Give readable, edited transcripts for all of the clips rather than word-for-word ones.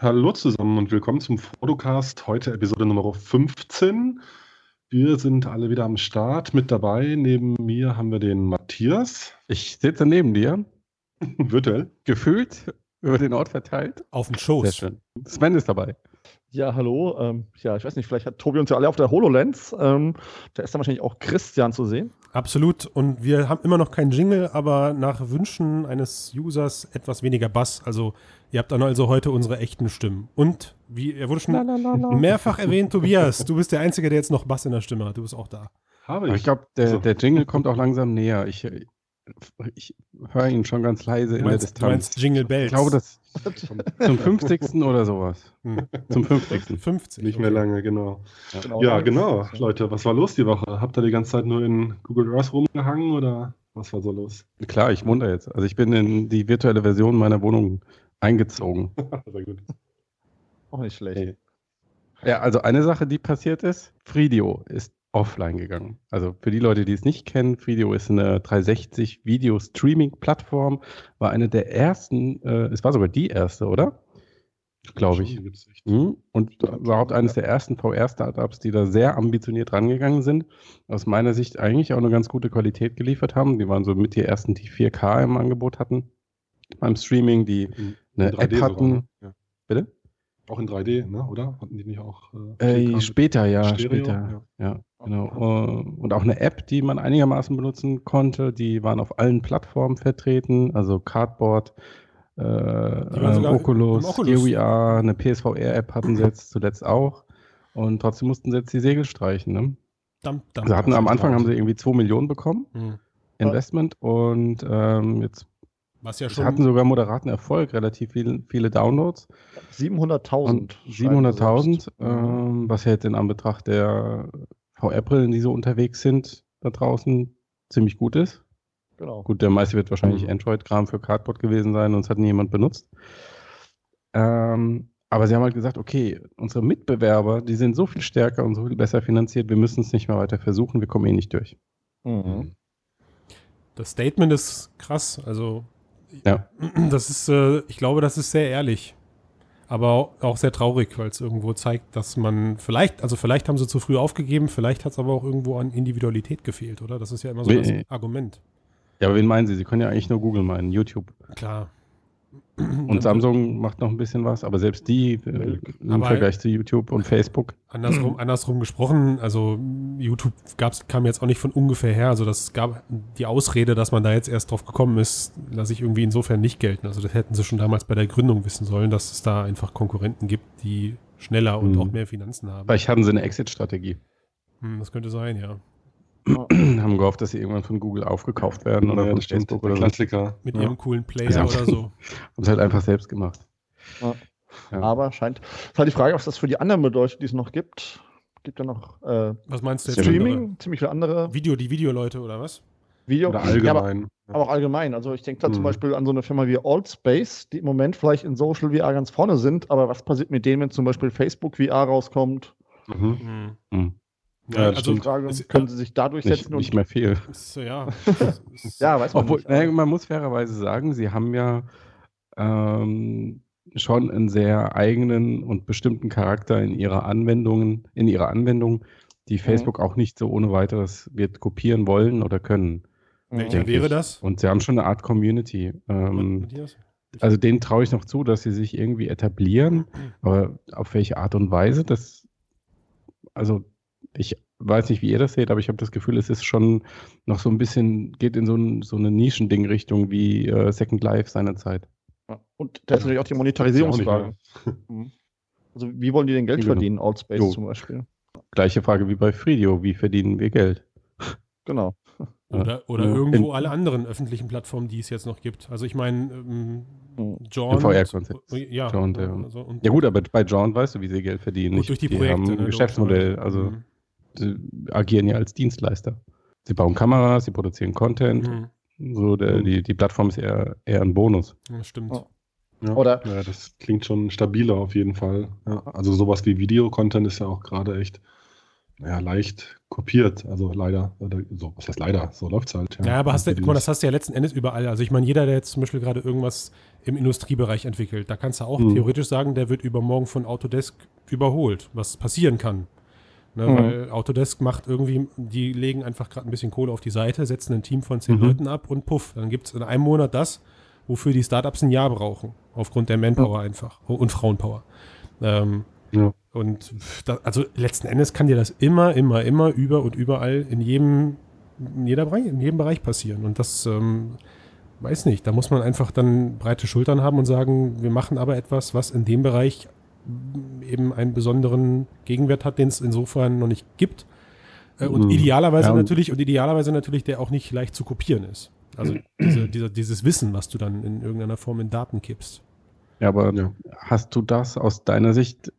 Hallo zusammen und willkommen zum Fodocast, heute Episode Nummer 15. Wir sind alle wieder am Start, mit dabei. Neben mir haben wir den Matthias. Ich sitze neben dir. Virtuell. Gefühlt, über den Ort verteilt. Auf dem Schoß. Sehr schön. Sven ist dabei. Ja, hallo. Ich weiß nicht, vielleicht hat Tobi uns ja alle auf der HoloLens. Da ist dann wahrscheinlich auch Christian zu sehen. Absolut. Und wir haben immer noch keinen Jingle, aber nach Wünschen eines Users etwas weniger Bass. Also ihr habt dann also heute unsere echten Stimmen. Und, wie er wurde schon mehrfach erwähnt, Tobias, du bist der Einzige, der jetzt noch Bass in der Stimme hat. Du bist auch da. Habe ich. Aber ich glaube, der Jingle kommt auch langsam näher. Ich höre ihn schon ganz leise in der Distanz. Du meinst Jingle Bells? Ich glaube, das zum 50. oder sowas. Zum 50. 50. Nicht mehr lange, genau. Ja, genau. Leute, was war los die Woche? Habt ihr die ganze Zeit nur in Google Earth rumgehangen oder was war so los? Klar, ich wundere jetzt. Also ich bin in die virtuelle Version meiner Wohnung eingezogen. Sehr gut. Auch nicht schlecht. Hey. Ja, also eine Sache, die passiert ist, Fridio ist offline gegangen. Also für die Leute, die es nicht kennen, Fydeo ist eine 360-Video-Streaming-Plattform, war eine der ersten, es war sogar die erste, oder? Glaube ich. Und überhaupt eines der ersten VR-Startups, die da sehr ambitioniert rangegangen sind, aus meiner Sicht eigentlich auch eine ganz gute Qualität geliefert haben. Die waren so mit die ersten, die 4K im Angebot hatten, beim Streaming, die eine App hatten. Ja. Bitte? Auch in 3D, ne? Oder? Hatten die nicht auch? Später. Ja. Genau. Und auch eine App, die man einigermaßen benutzen konnte. Die waren auf allen Plattformen vertreten, also Cardboard, Oculus, Gear VR, eine PSVR-App hatten sie jetzt zuletzt auch. Und trotzdem mussten sie jetzt die Segel streichen. Ne? Sie hatten am Anfang haben sie irgendwie 2 Millionen bekommen, Investment, und jetzt hatten sogar moderaten Erfolg, relativ viele Downloads. 700.000. 700.000, was ja jetzt in Anbetracht der VR-Brillen, die so unterwegs sind, da draußen ziemlich gut ist. Genau. Gut, der meiste wird wahrscheinlich Android-Kram für Cardboard gewesen sein und es hat nie jemand benutzt. Aber sie haben halt gesagt, okay, unsere Mitbewerber, die sind so viel stärker und so viel besser finanziert, wir müssen es nicht mehr weiter versuchen, wir kommen eh nicht durch. Mhm. Das Statement ist krass, also ja. Das ist, ich glaube, das ist sehr ehrlich, aber auch sehr traurig, weil es irgendwo zeigt, dass man vielleicht haben sie zu früh aufgegeben, vielleicht hat es aber auch irgendwo an Individualität gefehlt, oder? Das ist ja immer so das Argument. Ja, aber wen meinen Sie? Sie können ja eigentlich nur Google meinen, YouTube. Klar. Und Samsung macht noch ein bisschen was, aber selbst die im Vergleich zu YouTube und Facebook. Andersrum gesprochen, also YouTube kam jetzt auch nicht von ungefähr her, also das gab die Ausrede, dass man da jetzt erst drauf gekommen ist, lasse ich irgendwie insofern nicht gelten. Also das hätten sie schon damals bei der Gründung wissen sollen, dass es da einfach Konkurrenten gibt, die schneller und auch mehr Finanzen haben. Vielleicht hatten sie eine Exit-Strategie. Das könnte sein, ja. Haben gehofft, dass sie irgendwann von Google aufgekauft werden oder von Facebook oder Klassiker. Mit ihrem coolen Player oder so. Haben es halt einfach selbst gemacht. Ja. Ja. Aber ist halt die Frage, was das für die anderen bedeutet, die es noch gibt. Gibt ja noch was meinst du jetzt? Streaming, ziemlich viele andere. Die Videoleute oder was? Video oder allgemein. Ja, aber auch allgemein. Also ich denke da zum Beispiel an so eine Firma wie Altspace, die im Moment vielleicht in Social VR ganz vorne sind, aber was passiert mit denen, wenn zum Beispiel Facebook VR rauskommt? Ja, also Frage, können sie sich dadurch setzen? Nicht mehr viel. Ja, weiß man obwohl, nicht. Naja, man muss fairerweise sagen, sie haben ja schon einen sehr eigenen und bestimmten Charakter in ihrer Anwendungen, die Facebook auch nicht so ohne weiteres wird kopieren wollen oder können. Welcher wäre das? Und sie haben schon eine Art Community. Also denen traue ich noch zu, dass sie sich irgendwie etablieren, aber auf welche Art und Weise, ich weiß nicht, wie ihr das seht, aber ich habe das Gefühl, es ist schon noch so ein bisschen, geht in so eine Nischending-Richtung wie Second Life seinerzeit. Ja, und da ist natürlich auch die Monetarisierungsfrage. Also wie wollen die denn Geld verdienen, Outspace zum Beispiel? Gleiche Frage wie bei Fridio, wie verdienen wir Geld? Genau. Oder irgendwo alle anderen öffentlichen Plattformen, die es jetzt noch gibt. Also ich meine, John. VR-Konzept. Ja. John, ja gut, aber bei John weißt du, wie sie Geld verdienen. Gut, durch die Projekte. Haben ein Geschäftsmodell, also sie agieren ja als Dienstleister. Sie bauen Kameras, sie produzieren Content. So die Plattform ist eher ein Bonus. Ja, stimmt. Oh. Ja. Oder? Ja, das klingt schon stabiler auf jeden Fall. Ja, also sowas wie Video-Content ist ja auch gerade echt ja, leicht kopiert. Also leider, so, was heißt leider? So läuft es halt. Ja, ja, aber hast du, guck mal, das hast du ja letzten Endes überall. Also ich meine, jeder, der jetzt zum Beispiel gerade irgendwas im Industriebereich entwickelt, da kannst du auch theoretisch sagen, der wird übermorgen von Autodesk überholt, was passieren kann. Ne, weil Autodesk macht irgendwie, die legen einfach gerade ein bisschen Kohle auf die Seite, setzen ein Team von 10 Leuten ab und puff, dann gibt es in einem Monat das, wofür die Startups ein Jahr brauchen. Aufgrund der Manpower einfach und Frauenpower. Und da, also letzten Endes kann dir das immer über und überall in jedem Bereich passieren. Und das, weiß nicht, da muss man einfach dann breite Schultern haben und sagen, wir machen aber etwas, was in dem Bereich eben einen besonderen Gegenwert hat, den es insofern noch nicht gibt. Und idealerweise natürlich der auch nicht leicht zu kopieren ist. Also dieses Wissen, was du dann in irgendeiner Form in Daten kippst. Ja, aber hast du das aus deiner Sicht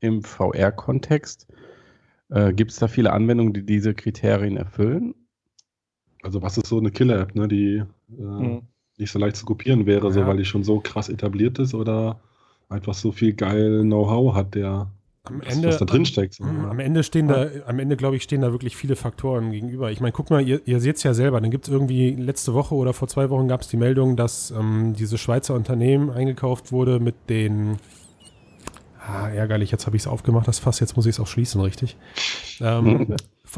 im VR-Kontext? Gibt es da viele Anwendungen, die diese Kriterien erfüllen? Also was ist so eine Killer-App, ne, die nicht so leicht zu kopieren wäre, so, weil die schon so krass etabliert ist oder einfach so viel geil Know-how hat, der was da drin steckt. So, am Ende, glaube ich, stehen da wirklich viele Faktoren gegenüber. Ich meine, guck mal, ihr seht es ja selber, dann gibt es irgendwie letzte Woche oder vor 2 Wochen gab es die Meldung, dass dieses Schweizer Unternehmen eingekauft wurde mit den ärgerlich, jetzt habe ich es aufgemacht, das Fass, jetzt muss ich es auch schließen, richtig?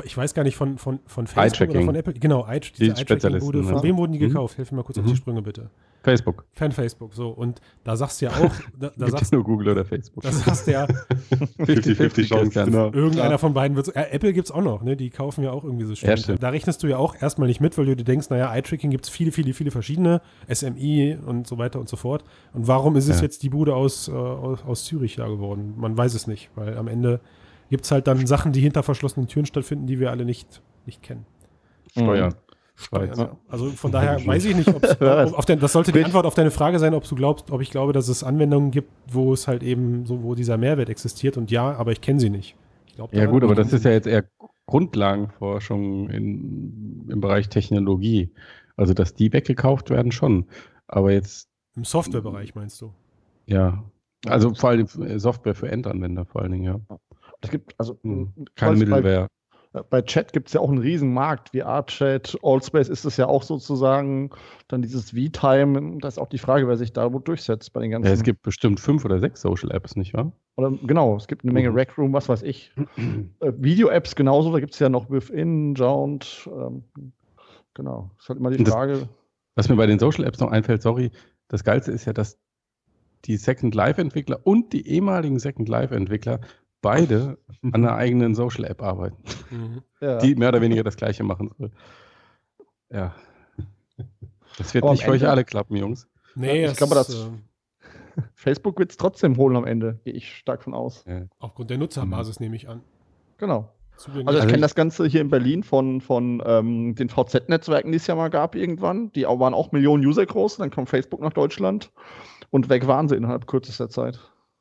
Ich weiß gar nicht, von Facebook oder von Apple. Genau, diese Eye-Tracking-Bude. Von wem wurden die gekauft? Helf mir mal kurz auf die Sprünge, bitte. Facebook. Fan Facebook, so. Und da sagst du ja auch... Gibt nur Google oder Facebook. Das hast du ja... 50-50 Chancen. Genau. Irgendeiner von beiden wird... Apple gibt es auch noch, ne? Die kaufen ja auch irgendwie so schön. Ja, da rechnest du ja auch erstmal nicht mit, weil du dir denkst, naja, Eye-Tracking gibt es viele verschiedene. SMI und so weiter und so fort. Und warum ist es jetzt die Bude aus Zürich da geworden? Man weiß es nicht, weil am Ende... gibt es halt dann Sachen, die hinter verschlossenen Türen stattfinden, die wir alle nicht kennen. Steuern. Ja. Also von daher weiß ich nicht, das sollte die Antwort auf deine Frage sein, ob ich glaube, dass es Anwendungen gibt, wo es halt eben so, wo dieser Mehrwert existiert und ja, aber ich kenne sie nicht. Ich glaub, ja gut, aber das ist ja jetzt eher Grundlagenforschung im Bereich Technologie. Also dass die weggekauft werden schon, aber jetzt... Im Softwarebereich meinst du? Ja, also vor allem Software für Endanwender vor allen Dingen, ja. Es gibt also keine Mittelware. Bei Chat gibt es ja auch einen riesen Markt, VRChat, Altspace ist es ja auch sozusagen, dann dieses V-Time, da ist auch die Frage, wer sich da durchsetzt bei den ganzen. Ja, es gibt bestimmt 5 oder 6 Social Apps, nicht wahr? Oder genau, es gibt eine Menge Rec Room, was weiß ich. Video-Apps genauso, da gibt es ja noch Within, Jound, genau. Das ist halt immer die Frage. Was mir bei den Social Apps noch einfällt, sorry, das Geilste ist ja, dass die Second Life Entwickler und die ehemaligen Second Life Entwickler beide an einer eigenen Social-App arbeiten, die mehr oder weniger das Gleiche machen soll. Ja. Das wird nicht für euch alle klappen, Jungs. Nee, ich glaube, Facebook wird es trotzdem holen am Ende, gehe ich stark von aus. Ja. Aufgrund der Nutzerbasis nehme ich an. Genau. Also ich kenne das Ganze hier in Berlin von den VZ-Netzwerken, die es ja mal gab irgendwann. Die waren auch Millionen User groß. Dann kam Facebook nach Deutschland und weg waren sie innerhalb kürzester Zeit.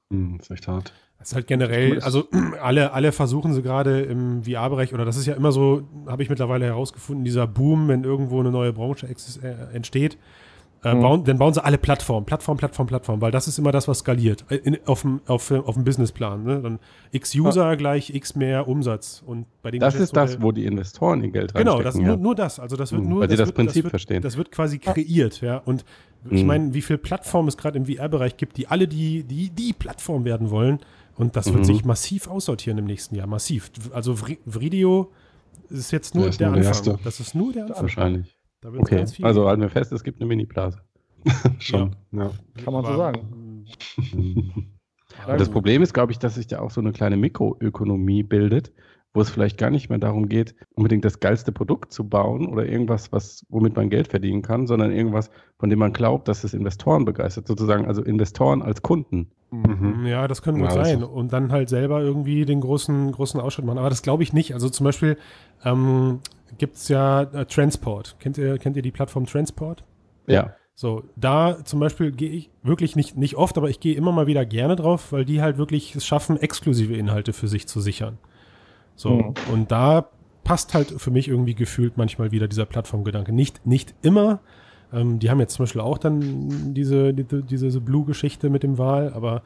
Das ist echt hart. Das ist halt generell, also alle versuchen sie gerade im VR-Bereich, oder das ist ja immer so, habe ich mittlerweile herausgefunden, dieser Boom, wenn irgendwo eine neue Branche entsteht, dann bauen sie alle Plattform, weil das ist immer das, was skaliert, auf dem Businessplan. Ne? Dann x User gleich x mehr Umsatz. Und bei den das ist das, wo die Investoren ihr Geld reinstecken. Genau, das nur das. Also das wird nur, weil sie das Prinzip verstehen. Das wird quasi kreiert, ja, und ich meine, wie viele Plattformen es gerade im VR-Bereich gibt, die alle die Plattform werden wollen. Und das wird sich massiv aussortieren im nächsten Jahr. Massiv. Also Fridio ist jetzt nur der Anfang. Das ist nur der Anfang. Wahrscheinlich. Da wird's ganz viel. Also halten wir fest, es gibt eine Mini-Blase. Schon. Ja. Kann man so sagen. Das Problem ist, glaube ich, dass sich da auch so eine kleine Mikroökonomie bildet, wo es vielleicht gar nicht mehr darum geht, unbedingt das geilste Produkt zu bauen oder irgendwas, womit man Geld verdienen kann, sondern irgendwas, von dem man glaubt, dass es Investoren begeistert, sozusagen, also Investoren als Kunden. Mhm. Ja, das können gut sein. Und dann halt selber irgendwie den großen Ausschnitt machen. Aber das glaube ich nicht. Also zum Beispiel gibt es ja Transport. Kennt ihr die Plattform Transport? Ja. So, da zum Beispiel gehe ich wirklich nicht oft, aber ich gehe immer mal wieder gerne drauf, weil die halt wirklich es schaffen, exklusive Inhalte für sich zu sichern. So, und da passt halt für mich irgendwie gefühlt manchmal wieder dieser Plattformgedanke. Nicht immer, Die haben jetzt zum Beispiel auch dann diese Blue-Geschichte mit dem Wal, aber...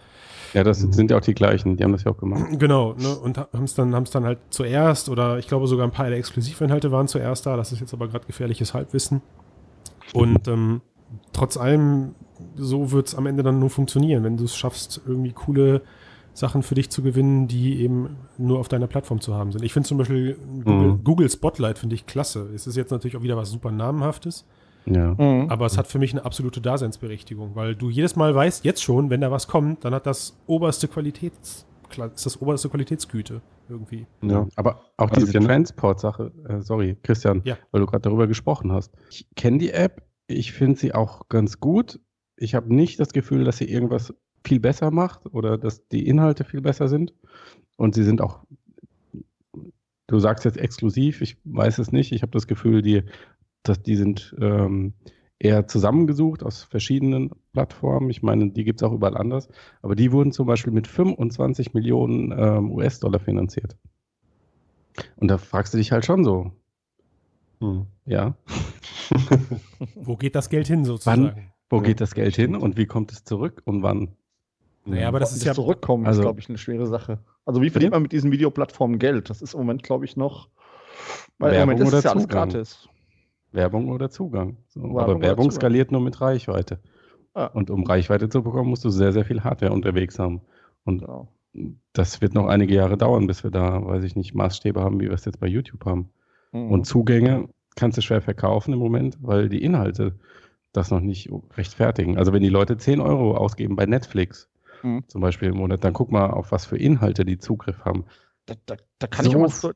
Ja, das sind ja auch die gleichen, die haben das ja auch gemacht. Genau, ne? Und haben es dann halt zuerst, oder ich glaube sogar ein paar der Exklusivinhalte waren zuerst da, das ist jetzt aber gerade gefährliches Halbwissen. Und trotz allem, so wird es am Ende dann nur funktionieren, wenn du es schaffst, irgendwie coole Sachen für dich zu gewinnen, die eben nur auf deiner Plattform zu haben sind. Ich finde zum Beispiel Google Spotlight finde ich klasse. Es ist jetzt natürlich auch wieder was super Namenhaftes, ja. Aber es hat für mich eine absolute Daseinsberechtigung, weil du jedes Mal weißt, jetzt schon, wenn da was kommt, dann hat das oberste Qualitätsgüte irgendwie. Ja, aber auch also diese Transport-Sache, sorry, Christian, ja, weil du gerade darüber gesprochen hast. Ich kenne die App, ich finde sie auch ganz gut. Ich habe nicht das Gefühl, dass sie irgendwas viel besser macht oder dass die Inhalte viel besser sind. Und sie sind auch, du sagst jetzt exklusiv, ich weiß es nicht. Ich habe das Gefühl, die sind eher zusammengesucht aus verschiedenen Plattformen. Ich meine, die gibt es auch überall anders. Aber die wurden zum Beispiel mit 25 Millionen US-Dollar finanziert. Und da fragst du dich halt schon so, ja. Wo geht das Geld hin sozusagen? Wo geht das Geld hin und wie kommt es zurück und wann? Naja, aber das ist ja zurückkommen, also, ist, glaube ich, eine schwere Sache. Also wie verdient man mit diesen Videoplattformen Geld? Das ist im Moment, glaube ich, noch, weil im Moment ist es ja alles gratis. Werbung oder Zugang. So, Werbung aber Werbung Zugang. Skaliert nur mit Reichweite. Ah. Und um Reichweite zu bekommen, musst du sehr, sehr viel Hardware unterwegs haben. Und das wird noch einige Jahre dauern, bis wir da, weiß ich nicht, Maßstäbe haben, wie wir es jetzt bei YouTube haben. Mhm. Und Zugänge kannst du schwer verkaufen im Moment, weil die Inhalte das noch nicht rechtfertigen. Also wenn die Leute 10 Euro ausgeben bei Netflix zum Beispiel im Monat, dann guck mal, auf was für Inhalte die Zugriff haben. Da kann so ich auch was zu,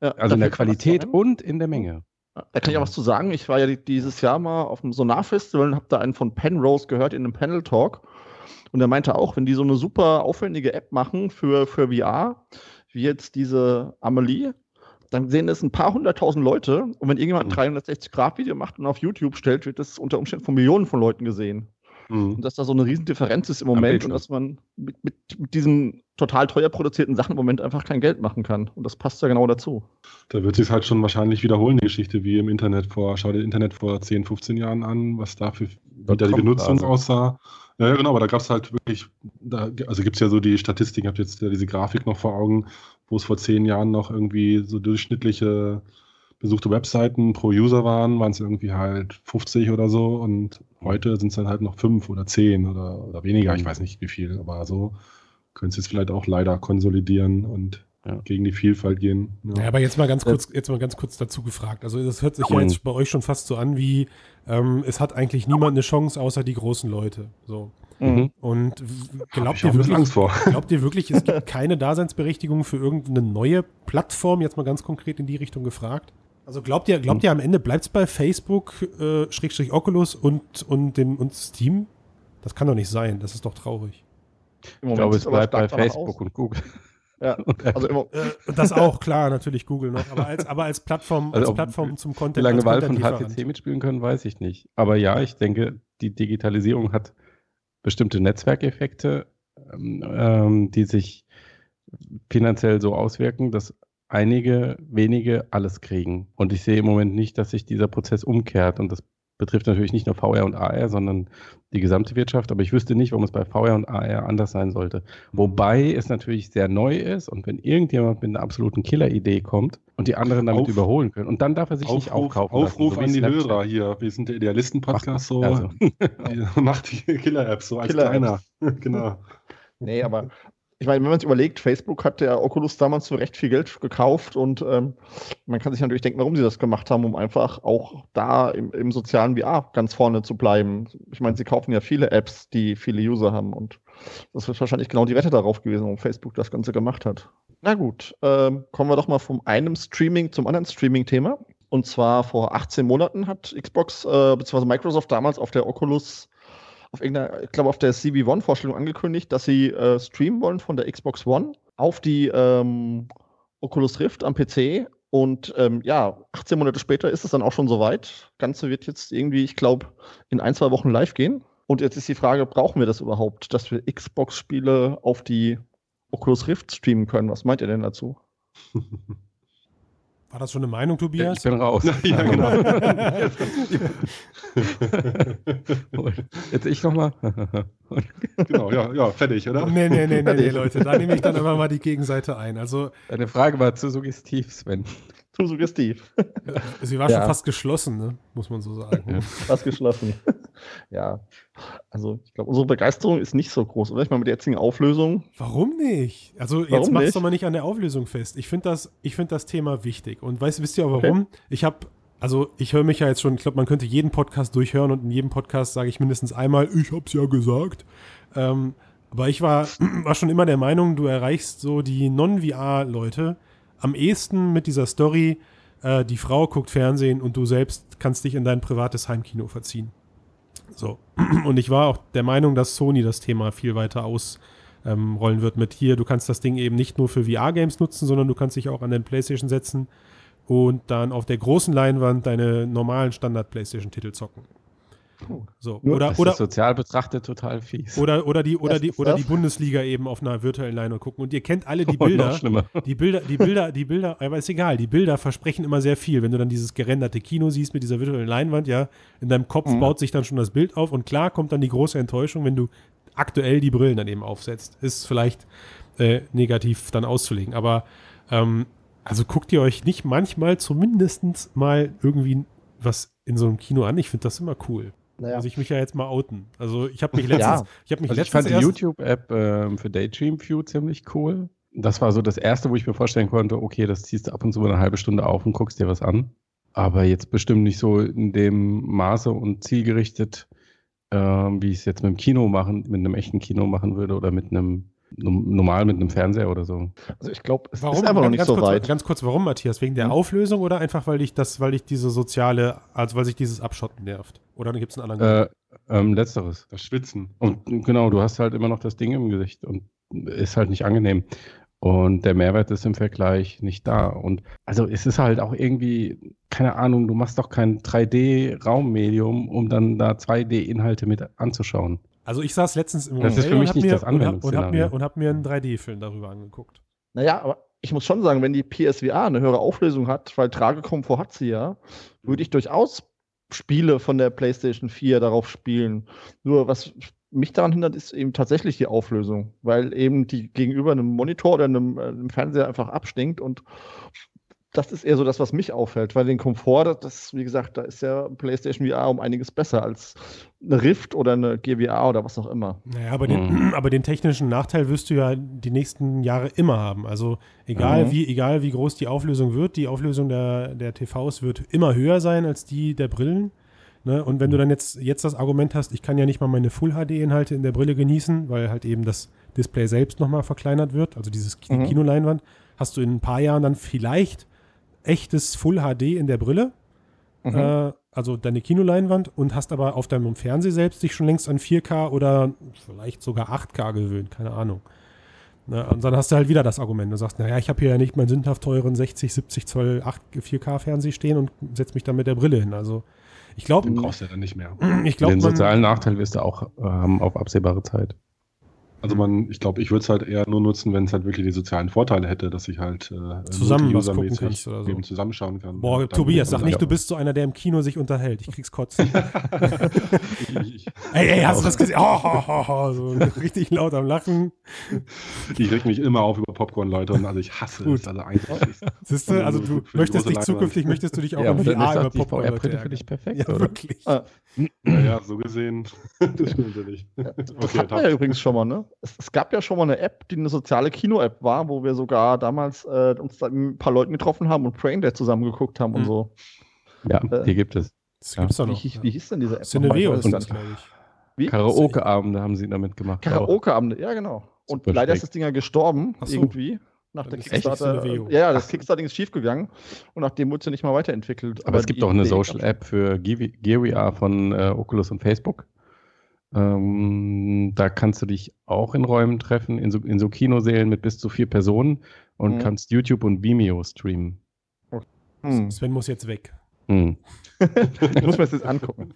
ja, also in der Qualität und in der Menge. Da kann ich auch was zu sagen. Ich war ja dieses Jahr mal auf einem Sonar-Festival und habe da einen von Penrose gehört in einem Panel-Talk. Und er meinte auch, wenn die so eine super aufwendige App machen für VR, wie jetzt diese Amelie, dann sehen das ein paar hunderttausend Leute. Und wenn irgendjemand ein 360-Grad-Video macht und auf YouTube stellt, wird das unter Umständen von Millionen von Leuten gesehen. Mhm. Und dass da so eine Riesendifferenz ist im Moment und dass man mit diesen total teuer produzierten Sachen im Moment einfach kein Geld machen kann. Und das passt ja genau dazu. Da wird sich halt schon wahrscheinlich wiederholen, die Geschichte, wie im Internet schau dir Internet vor 10, 15 Jahren an, was dafür wieder die Benutzung aussah. Ja, genau, aber da gab es halt wirklich, also gibt es ja so die Statistiken, ich habe jetzt diese Grafik noch vor Augen, wo es vor 10 Jahren noch irgendwie so durchschnittliche besuchte Webseiten pro User waren es irgendwie halt 50 oder so und heute sind es dann halt noch 5 oder 10 oder weniger, ich weiß nicht wie viel, aber so können es jetzt vielleicht auch leider konsolidieren und gegen die Vielfalt gehen. Ja. Ja, aber jetzt mal ganz kurz dazu gefragt. Also das hört sich ja jetzt bei euch schon fast so an wie, es hat eigentlich niemand eine Chance, außer die großen Leute. So. Mhm. Und glaubt ihr wirklich, es gibt keine Daseinsberechtigung für irgendeine neue Plattform, jetzt mal ganz konkret in die Richtung gefragt? Also glaubt ihr am Ende bleibt es bei Facebook, Oculus und Steam? Das kann doch nicht sein, das ist doch traurig. Ich glaube, es bleibt bei Facebook und Google. Ja, also immer. Das auch, klar, natürlich Google noch, aber als Plattform, also als Plattform zum Content. Wie lange Valve und HTC mitspielen können, weiß ich nicht. Aber ja, ich denke, die Digitalisierung hat bestimmte Netzwerkeffekte, die sich finanziell so auswirken, dass einige wenige alles kriegen. Und ich sehe im Moment nicht, dass sich dieser Prozess umkehrt. Und das betrifft natürlich nicht nur VR und AR, sondern die gesamte Wirtschaft. Aber ich wüsste nicht, warum es bei VR und AR anders sein sollte. Wobei es natürlich sehr neu ist. Und wenn irgendjemand mit einer absoluten Killer-Idee kommt und die anderen damit überholen können, und dann darf er sich nicht aufkaufen lassen. Aufruf so an die Hörer hier. Wir sind der Idealisten-Podcast. Macht die Killer-App so als kleiner. Genau. Nee, aber ich meine, wenn man es überlegt, Facebook hat der Oculus damals für recht viel Geld gekauft und man kann sich natürlich denken, warum sie das gemacht haben, um einfach auch da im sozialen VR ganz vorne zu bleiben. Ich meine, sie kaufen ja viele Apps, die viele User haben und das ist wahrscheinlich genau die Wette darauf gewesen, warum Facebook das Ganze gemacht hat. Na gut, kommen wir doch mal vom einem Streaming zum anderen Streaming-Thema. Und zwar vor 18 Monaten hat Xbox bzw. Microsoft damals auf der Oculus ich glaube, auf der CB1-Vorstellung angekündigt, dass sie streamen wollen von der Xbox One auf die Oculus Rift am PC. Und 18 Monate später ist es dann auch schon soweit. Das Ganze wird jetzt irgendwie, ich glaube, in 1-2 Wochen live gehen. Und jetzt ist die Frage, brauchen wir das überhaupt, dass wir Xbox-Spiele auf die Oculus Rift streamen können? Was meint ihr denn dazu? War das schon eine Meinung, Tobias? Ich bin raus. Ja, genau. Jetzt ich nochmal. Genau, ja, fertig, oder? Nee, Leute, da nehme ich dann immer mal die Gegenseite ein. Also, deine Frage war zu suggestiv, Sven. Zu suggestiv. Sie war schon fast geschlossen, ne? Muss man so sagen. Ja. Fast geschlossen. Ja. Also, ich glaube, unsere Begeisterung ist nicht so groß, oder? Ich meine, mit der jetzigen Auflösung. Warum nicht? Also, jetzt machst du mal nicht an der Auflösung fest. Ich finde das Thema wichtig. Und wisst ihr auch warum? Okay. Ich höre mich ja jetzt schon, ich glaube, man könnte jeden Podcast durchhören und in jedem Podcast sage ich mindestens einmal, ich hab's ja gesagt. Aber ich war schon immer der Meinung, du erreichst so die Non-VR-Leute am ehesten mit dieser Story, die Frau guckt Fernsehen und du selbst kannst dich in dein privates Heimkino verziehen. So. Und ich war auch der Meinung, dass Sony das Thema viel weiter ausrollen wird mit hier, du kannst das Ding eben nicht nur für VR-Games nutzen, sondern du kannst dich auch an den PlayStation setzen und dann auf der großen Leinwand deine normalen Standard-PlayStation-Titel zocken. Oh. So. Oder ist sozial betrachtet total fies. Oder die Bundesliga eben auf einer virtuellen Leinwand gucken. Und ihr kennt alle die Bilder. Noch schlimmer. Die Bilder, aber ist egal, die Bilder versprechen immer sehr viel. Wenn du dann dieses gerenderte Kino siehst mit dieser virtuellen Leinwand, ja, in deinem Kopf baut sich dann schon das Bild auf und klar kommt dann die große Enttäuschung, wenn du aktuell die Brillen dann eben aufsetzt. Ist vielleicht negativ dann auszulegen. Aber guckt ihr euch nicht manchmal zumindest mal irgendwie was in so einem Kino an? Ich finde das immer cool. Naja. Also ich mich ja jetzt mal outen. Also ich habe mich letztens... Ja. Ich fand die YouTube-App für Daydream View ziemlich cool. Das war so das Erste, wo ich mir vorstellen konnte, okay, das ziehst du ab und zu mal eine halbe Stunde auf und guckst dir was an. Aber jetzt bestimmt nicht so in dem Maße und zielgerichtet, wie ich es jetzt mit einem echten Kino machen würde oder mit einem Fernseher oder so. Also ich glaube, es ist einfach noch nicht so weit. Ganz kurz, warum, Matthias? Wegen der Auflösung oder einfach, weil sich dieses Abschotten nervt? Oder dann gibt es einen anderen Grund? Letzteres. Das Schwitzen. Und genau, du hast halt immer noch das Ding im Gesicht und ist halt nicht angenehm. Und der Mehrwert ist im Vergleich nicht da. Und also es ist halt auch irgendwie, keine Ahnung, du machst doch kein 3D-Raum-Medium, um dann da 2D-Inhalte mit anzuschauen. Also ich saß letztens im Hotel und hab mir einen 3D-Film darüber angeguckt. Naja, aber ich muss schon sagen, wenn die PSVR eine höhere Auflösung hat, weil Tragekomfort hat sie ja, würde ich durchaus Spiele von der PlayStation 4 darauf spielen. Nur was mich daran hindert, ist eben tatsächlich die Auflösung, weil eben die gegenüber einem Monitor oder einem Fernseher einfach abstinkt und das ist eher so das, was mich auffällt, weil den Komfort, wie gesagt, da ist ja PlayStation VR um einiges besser als eine Rift oder eine Gear VR oder was auch immer. Naja, aber den technischen Nachteil wirst du ja die nächsten Jahre immer haben. Also egal wie groß die Auflösung wird, die Auflösung der TVs wird immer höher sein als die der Brillen. Ne? Und wenn du dann jetzt das Argument hast, ich kann ja nicht mal meine Full-HD-Inhalte in der Brille genießen, weil halt eben das Display selbst nochmal verkleinert wird, also dieses Kinoleinwand, hast du in ein paar Jahren dann vielleicht echtes Full HD in der Brille, also deine Kinoleinwand und hast aber auf deinem Fernseher selbst dich schon längst an 4K oder vielleicht sogar 8K gewöhnt, keine Ahnung. Na, und dann hast du halt wieder das Argument, du sagst, naja, ich habe hier ja nicht meinen sündhaft teuren 60, 70 Zoll 4K-Fernseher stehen und setze mich dann mit der Brille hin, also ich glaube... Den brauchst du ja dann nicht mehr. Den sozialen Nachteil wirst du auch haben auf absehbare Zeit. Also ich würde es halt eher nur nutzen, wenn es halt wirklich die sozialen Vorteile hätte, dass ich halt zusammen was gucken kann oder so. Eben zusammenschauen kann. Boah, Tobias, sag nicht, du bist so einer, der im Kino sich unterhält. Ich krieg's kotzen. Ey, hast du das gesehen? So richtig laut am Lachen. Ich reg mich immer auf über Popcorn, Leute, und also ich hasse es. Also einfach. Siehst du, also du möchtest dich zukünftig, auch im VR über Popcorn, Leute. Ja, für dich perfekt, ja, oder? Wirklich. Naja, so gesehen, das stimmt natürlich. Das hatten wir ja übrigens schon mal, ne? Es gab ja schon mal eine App, die eine soziale Kino-App war, wo wir sogar damals uns da ein paar Leuten getroffen haben und Brain Dead zusammen geguckt haben und so. Ja, die gibt es. Das gibt's doch noch. Wie hieß denn diese App? Cineveo ist das, glaube ich. Karaoke-Abende haben sie damit gemacht. Karaoke-Abende, ja genau. Und leider ist das Ding ja gestorben, irgendwie. Nach der Kickstarter. Ja, das Kickstarting ist schiefgegangen und nachdem wurde es ja nicht mal weiterentwickelt. Aber es gibt doch eine Social-App für Gear VR von Oculus und Facebook. Da kannst du dich auch in Räumen treffen, in so Kinosälen mit bis zu 4 Personen und kannst YouTube und Vimeo streamen. Sven muss jetzt weg. Ich muss mir das jetzt angucken.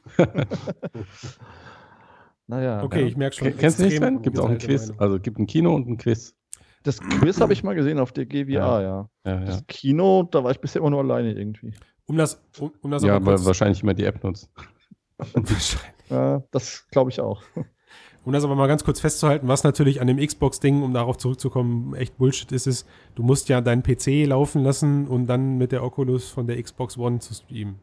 Naja. Okay, ich merke schon. Kennst du nicht, Sven? Gibt es auch ein Quiz. Also gibt ein Kino und ein Quiz. Das Quiz habe ich mal gesehen auf der GVR, ja. Das Kino, da war ich bisher immer nur alleine irgendwie. Um das ja, aber wahrscheinlich immer die App nutzt. Ja, das glaube ich auch. Um das aber mal ganz kurz festzuhalten, was natürlich an dem Xbox-Ding, um darauf zurückzukommen, echt Bullshit ist, ist, du musst ja deinen PC laufen lassen und dann mit der Oculus von der Xbox One zu streamen.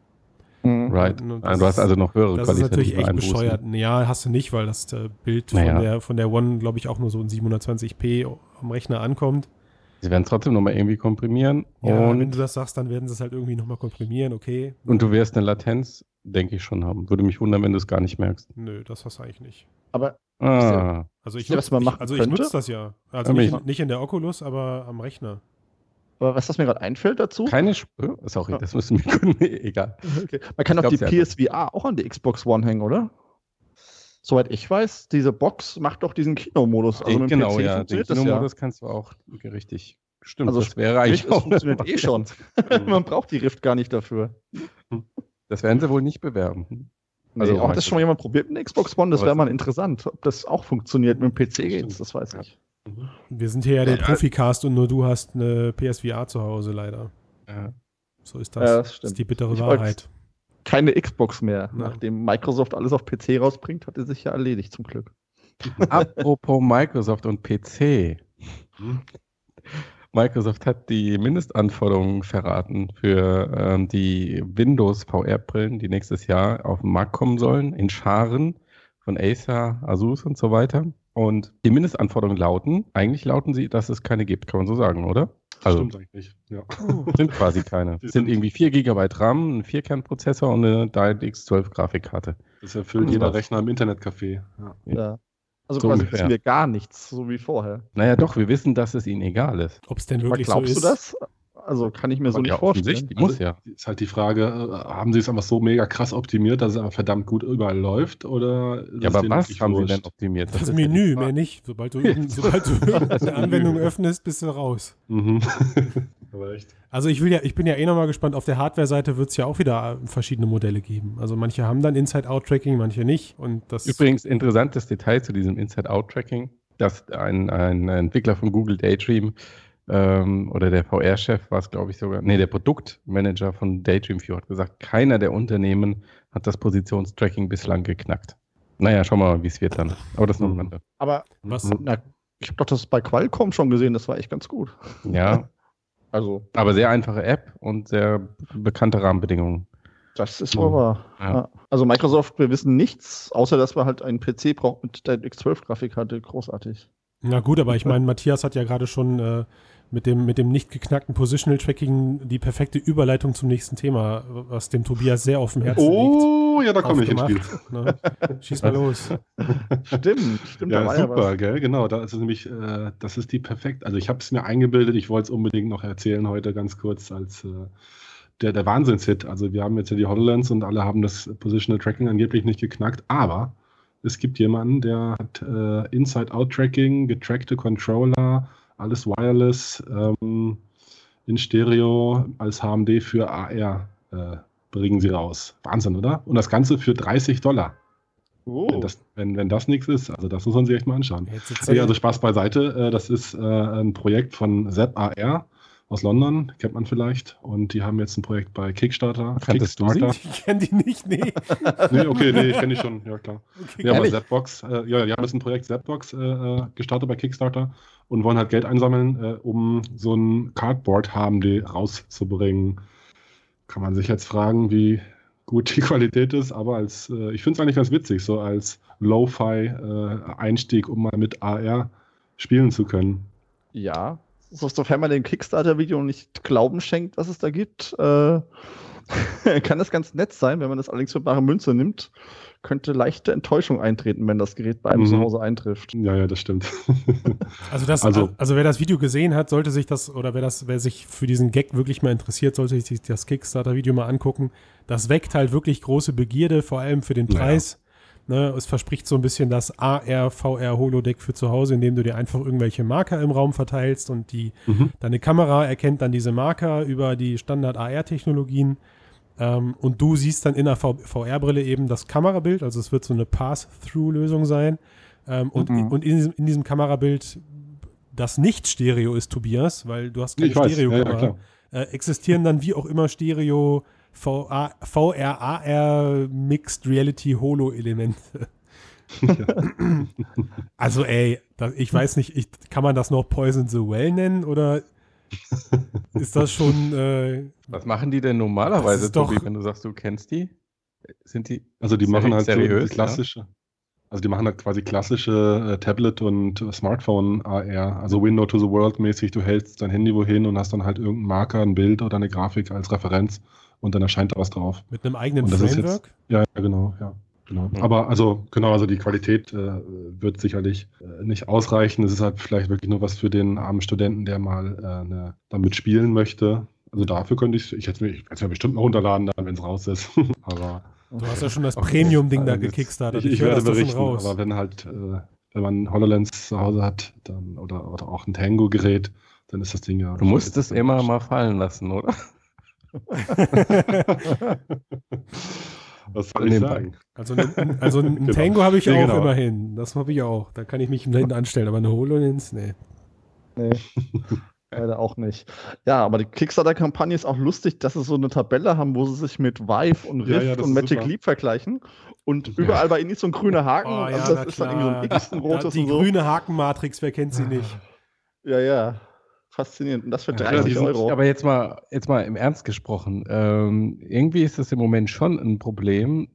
Right. Du hast also noch höhere Qualität. Das ist natürlich echt bescheuert. Ja, hast du nicht, weil das Bild von der One, glaube ich, auch nur so in 720p am Rechner ankommt. Sie werden es trotzdem nochmal irgendwie komprimieren. Ja, und wenn du das sagst, dann werden sie es halt irgendwie nochmal komprimieren, okay. Und du wirst eine Latenz, denke ich, schon haben. Würde mich wundern, wenn du es gar nicht merkst. Nö, das hast du eigentlich nicht. Aber ich nutze das ja. Also nicht in der Oculus, aber am Rechner. Aber was mir gerade einfällt dazu? Das müssen wir gucken. Egal. Okay. Man kann doch die PSVR auch an die Xbox One hängen, oder? Soweit ich weiß, diese Box macht doch diesen Kinomodus. Also mit dem PC funktioniert den Kinomodus kannst du auch richtig. Stimmt, also das wäre eigentlich auch. Das funktioniert schon. Man braucht die Rift gar nicht dafür. Das werden sie wohl nicht bewerben. Also auch das schon mal jemand probiert mit Xbox One, das wäre mal interessant. Ob das auch funktioniert mit dem PC geht's, das weiß ich. Wir sind hier ja der Profi-Cast und nur du hast eine PSVR zu Hause, leider. Ja. So ist das. Ja, das ist die bittere Wahrheit. Keine Xbox mehr. Ja. Nachdem Microsoft alles auf PC rausbringt, hat er sich ja erledigt, zum Glück. Apropos Microsoft und PC. Microsoft hat die Mindestanforderungen verraten für die Windows-VR-Brillen, die nächstes Jahr auf den Markt kommen sollen, in Scharen von Acer, Asus und so weiter. Und die Mindestanforderungen lauten sie, dass es keine gibt, kann man so sagen, oder? Also, stimmt eigentlich, ja. Sind quasi keine. Es sind irgendwie 4 GB RAM, ein 4-Kern-Prozessor und eine DirectX 12 Grafikkarte. Das erfüllt jeder Rechner im Internetcafé. Ja. Also so quasi wissen wir gar nichts, so wie vorher. Naja doch, wir wissen, dass es ihnen egal ist. Ob es denn wirklich so ist? Glaubst du das? Also kann ich mir so nicht vorstellen. Ist halt die Frage, haben sie es einfach so mega krass optimiert, dass es einfach verdammt gut überall läuft? Oder aber was haben sie denn optimiert? Das Menü, mehr nicht. Sobald du eine Anwendung öffnest, bist du raus. Mhm. Aber echt. Also ich bin ja eh nochmal gespannt, auf der Hardware-Seite wird es ja auch wieder verschiedene Modelle geben. Also manche haben dann Inside-Out-Tracking, manche nicht. Und das übrigens interessantes Detail zu diesem Inside-Out-Tracking, dass ein Entwickler von Google Daydream oder der VR-Chef war es, glaube ich, sogar. Nee, der Produktmanager von Daydream View hat gesagt, keiner der Unternehmen hat das Positionstracking bislang geknackt. Naja, schauen wir mal, wie es wird dann. Aber das noch mal. Aber was? Na, ich habe doch das bei Qualcomm schon gesehen, das war echt ganz gut. Ja. Also. Aber sehr einfache App und sehr bekannte Rahmenbedingungen. Das ist wohl wahr. Ja. Also Microsoft, wir wissen nichts, außer dass wir halt einen PC brauchen mit der X12-Grafikkarte. Großartig. Na gut, aber ich meine, Matthias hat ja gerade schon mit dem nicht geknackten Positional Tracking die perfekte Überleitung zum nächsten Thema, was dem Tobias sehr auf dem Herzen liegt. Oh, ja, da komme ich ins Spiel. Ne? Schieß mal los. Stimmt. Ja, super, gell? Genau, das ist nämlich, das ist die perfekt. Also ich habe es mir eingebildet, ich wollte es unbedingt noch erzählen heute ganz kurz als der Wahnsinnshit. Also wir haben jetzt ja die HoloLens und alle haben das Positional Tracking angeblich nicht geknackt, aber es gibt jemanden, der hat Inside-Out-Tracking, getrackte Controller, alles wireless, in Stereo, als HMD für AR bringen sie raus. Wahnsinn, oder? Und das Ganze für $30. Oh. Wenn das nichts ist, also das muss man sich echt mal anschauen. Also Spaß beiseite, das ist ein Projekt von Zapbox aus London, kennt man vielleicht. Und die haben jetzt ein Projekt bei Kickstarter. Ich kenne die nicht, nee. Nee, ich kenne die schon, ja klar. Okay, aber Zapbox, die haben jetzt ein Projekt Zapbox gestartet bei Kickstarter und wollen halt Geld einsammeln, um so ein Cardboard-HMD rauszubringen. Kann man sich jetzt fragen, wie gut die Qualität ist, aber als ich finde es eigentlich ganz witzig, so als Lo-Fi-Einstieg, um mal mit AR spielen zu können. Ja, sofern man dem Kickstarter-Video nicht Glauben schenkt, was es da gibt, kann das ganz nett sein. Wenn man das allerdings für bare Münze nimmt, könnte leichte Enttäuschung eintreten, wenn das Gerät bei einem zu Hause eintrifft. Ja, das stimmt. Also wer das Video gesehen hat, sollte sich das, oder wer sich für diesen Gag wirklich mal interessiert, sollte sich das Kickstarter-Video mal angucken. Das weckt halt wirklich große Begierde, vor allem für den Preis. Ne, es verspricht so ein bisschen das AR-VR-Holodeck für zu Hause, indem du dir einfach irgendwelche Marker im Raum verteilst und deine Kamera erkennt dann diese Marker über die Standard-AR-Technologien und du siehst dann in der VR-Brille eben das Kamerabild, also es wird so eine Pass-Through-Lösung sein und in diesem Kamerabild das nicht Stereo ist, Tobias, weil du hast keine Stereokamera, existieren dann wie auch immer Stereo, VR, AR, Mixed Reality, Holo-Elemente. Ja. Also ey, ich weiß nicht, kann man das noch Poison the Well nennen oder ist das schon... Was machen die denn normalerweise, Tobi, wenn du sagst, du kennst die? Sind die also die machen halt seriös, so die klassische... Ja? Also die machen halt quasi klassische Tablet- und Smartphone-AR, also Window to the World-mäßig, du hältst dein Handy wohin und hast dann halt irgendeinen Marker, ein Bild oder eine Grafik als Referenz und dann erscheint da was drauf. Mit einem eigenen Framework? Ja, genau. Mhm. Aber also die Qualität wird sicherlich nicht ausreichen. Es ist halt vielleicht wirklich nur was für den armen Studenten, der mal damit spielen möchte. Also dafür könnte ich hätte mir bestimmt mal runterladen, dann, wenn es raus ist. Aber du hast ja schon das Premium-Ding da gekickstartet. Ich werde berichten, aber wenn man HoloLens zu Hause hat dann, oder auch ein Tango-Gerät, dann ist das Ding ja... Du musst es immer mal fallen lassen, oder? Was soll ich sagen? Also ein genau. Tango habe ich auch immerhin. Das habe ich auch. Da kann ich mich hinten anstellen. Aber eine HoloLens, nee. Leider auch nicht. Ja, aber die Kickstarter-Kampagne ist auch lustig, dass sie so eine Tabelle haben, wo sie sich mit Vive und Rift und Magic Leap vergleichen. Und überall bei ihnen ist so ein grüner Haken. Oh, ja, also das ist dann irgendwie so ein X, ein rotes die und so. Die grüne Hakenmatrix, wer kennt sie nicht? Ja. Faszinierend. Und das für 30 €. Aber jetzt mal im Ernst gesprochen. Irgendwie ist das im Moment schon ein Problem,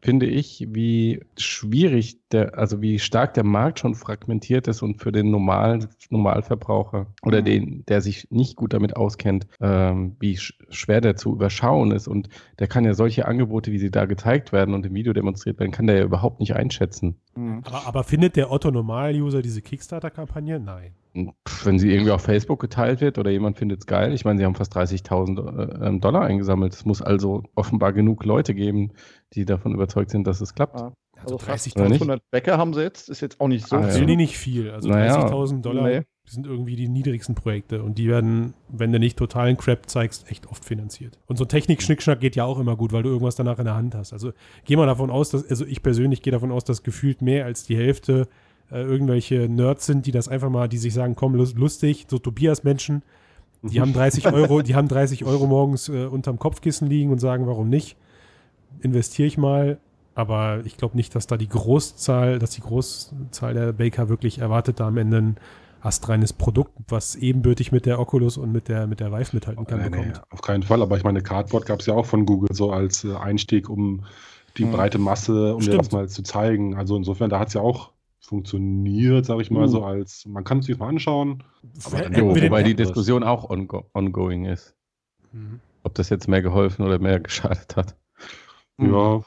finde ich, wie schwierig, wie stark der Markt schon fragmentiert ist und für den Normalverbraucher oder den, der sich nicht gut damit auskennt, wie schwer der zu überschauen ist. Und der kann ja solche Angebote, wie sie da gezeigt werden und im Video demonstriert werden, kann der ja überhaupt nicht einschätzen. Aber findet der Otto-Normal-User diese Kickstarter-Kampagne? Nein. Wenn sie irgendwie auf Facebook geteilt wird oder jemand findet es geil. Ich meine, sie haben fast 30.000 $ eingesammelt. Es muss also offenbar genug Leute geben, die davon überzeugt sind, dass es klappt. Also 30.500 Bäcker haben sie jetzt. Ist jetzt auch nicht so viel. Sind die nicht viel. Also $30.000 sind irgendwie die niedrigsten Projekte. Und die werden, wenn du nicht totalen Crap zeigst, echt oft finanziert. Und so Technik-Schnickschnack geht ja auch immer gut, weil du irgendwas danach in der Hand hast. Also ich persönlich gehe davon aus, dass gefühlt mehr als die Hälfte irgendwelche Nerds sind, die das einfach mal, die sich sagen, komm, lustig, so Tobias-Menschen, die haben 30 € morgens unterm Kopfkissen liegen und sagen, warum nicht, investiere ich mal, aber ich glaube nicht, dass die Großzahl der Baker wirklich erwartet, da am Ende ein astreines Produkt, was ebenbürtig mit der Oculus und mit der Vive mithalten kann, bekommt. Nee, auf keinen Fall, aber ich meine, Cardboard gab es ja auch von Google so als Einstieg, um die breite Masse, um dir das mal zu zeigen, also insofern, da hat es ja auch funktioniert, sage ich mal, so als man kann es sich mal anschauen. Wobei die Diskussion auch ongoing ist. Mhm. Ob das jetzt mehr geholfen oder mehr geschadet hat. Ja,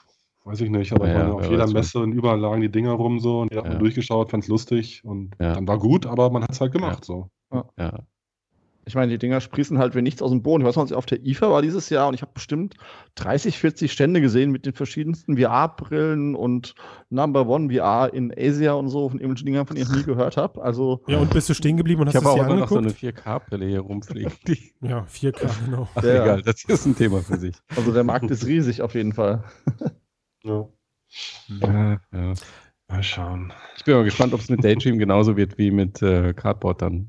weiß ich nicht, aber auf jeder Messe und überall lagen die Dinger rum so und die hat man durchgeschaut, fand es lustig und dann war gut, aber man hat es halt gemacht so. Ja. Ich meine, die Dinger sprießen halt wie nichts aus dem Boden. Ich weiß noch, auf der IFA war dieses Jahr und ich habe bestimmt 30, 40 Stände gesehen mit den verschiedensten VR-Brillen und Number One VR in Asia und so, von irgendwelchen Dingern, von denen ich nie gehört habe. Also, ja, und bist du stehen geblieben und hast das hier angeguckt? Ich habe auch noch so eine 4K-Brille hier rumfliegen. Ja, 4K, genau. Ach, egal, das ist ein Thema für sich. Also der Markt ist riesig auf jeden Fall. Ja. Mal schauen. Ich bin mal gespannt, ob es mit Daydream genauso wird wie mit Cardboard dann.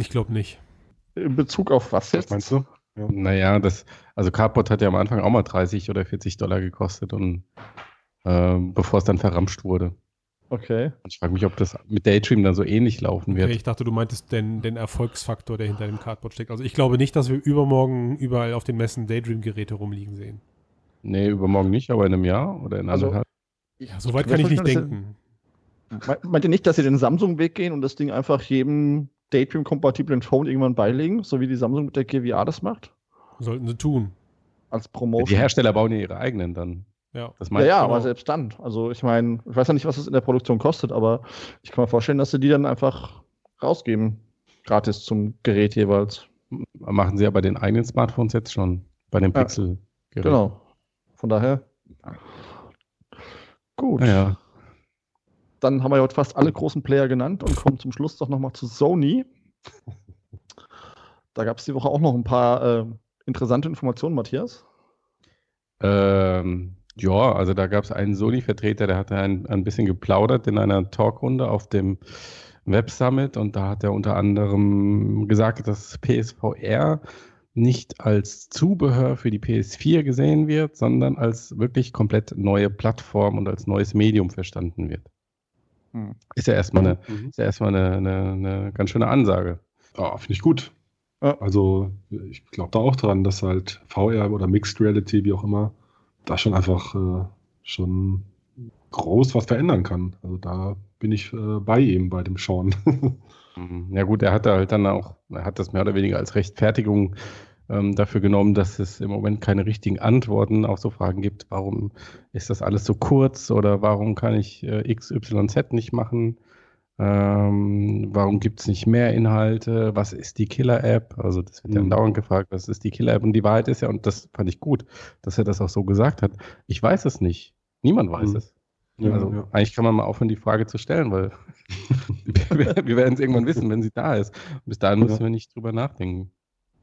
Ich glaube nicht. In Bezug auf was jetzt? Was meinst du? Ja. Naja, Cardboard hat ja am Anfang auch mal $30 oder $40 gekostet und bevor es dann verramscht wurde. Okay. Und ich frage mich, ob das mit Daydream dann so ähnlich laufen wird. Okay, ich dachte, du meintest den Erfolgsfaktor, der hinter dem Cardboard steckt. Also ich glaube nicht, dass wir übermorgen überall auf den Messen Daydream-Geräte rumliegen sehen. Nee, übermorgen nicht, aber in einem Jahr oder in anderthalb. Ja, soweit kann ich nicht denken. Meint ihr nicht, dass sie den Samsung-Weg gehen und das Ding einfach jedem Daydream-kompatiblen Phone irgendwann beilegen, so wie die Samsung mit der Gear VR das macht? Sollten sie tun. Als Promotion. Die Hersteller bauen ja ihre eigenen dann. Ja, aber selbst dann. Also ich meine, ich weiß ja nicht, was es in der Produktion kostet, aber ich kann mir vorstellen, dass sie die dann einfach rausgeben. Gratis zum Gerät jeweils. Machen sie ja bei den eigenen Smartphones jetzt schon. Bei den Pixel-Geräten. Genau. Von daher. Gut. Ja. Dann haben wir heute fast alle großen Player genannt und kommen zum Schluss doch nochmal zu Sony. Da gab es die Woche auch noch ein paar interessante Informationen, Matthias. Also da gab es einen Sony-Vertreter, der hat ein bisschen geplaudert in einer Talkrunde auf dem Web Summit und da hat er unter anderem gesagt, dass PSVR nicht als Zubehör für die PS4 gesehen wird, sondern als wirklich komplett neue Plattform und als neues Medium verstanden wird. Hm. Ist ja erstmal eine ganz schöne Ansage. Ja, finde ich gut. Ja. Also ich glaube da auch dran, dass halt VR oder Mixed Reality, wie auch immer, da schon einfach schon groß was verändern kann. Also da bin ich bei ihm, bei dem Sean. Ja gut, er hat halt dann auch, er hat das mehr oder weniger als Rechtfertigung dafür genommen, dass es im Moment keine richtigen Antworten auf so Fragen gibt, warum ist das alles so kurz oder warum kann ich XYZ nicht machen, warum gibt es nicht mehr Inhalte, was ist die Killer-App, also das wird dann dauernd gefragt, was ist die Killer-App und die Wahrheit ist ja, und das fand ich gut, dass er das auch so gesagt hat, ich weiß es nicht, niemand weiß es. Ja, also eigentlich kann man mal aufhören, die Frage zu stellen, weil wir werden es irgendwann wissen, wenn sie da ist. Bis dahin müssen wir nicht drüber nachdenken.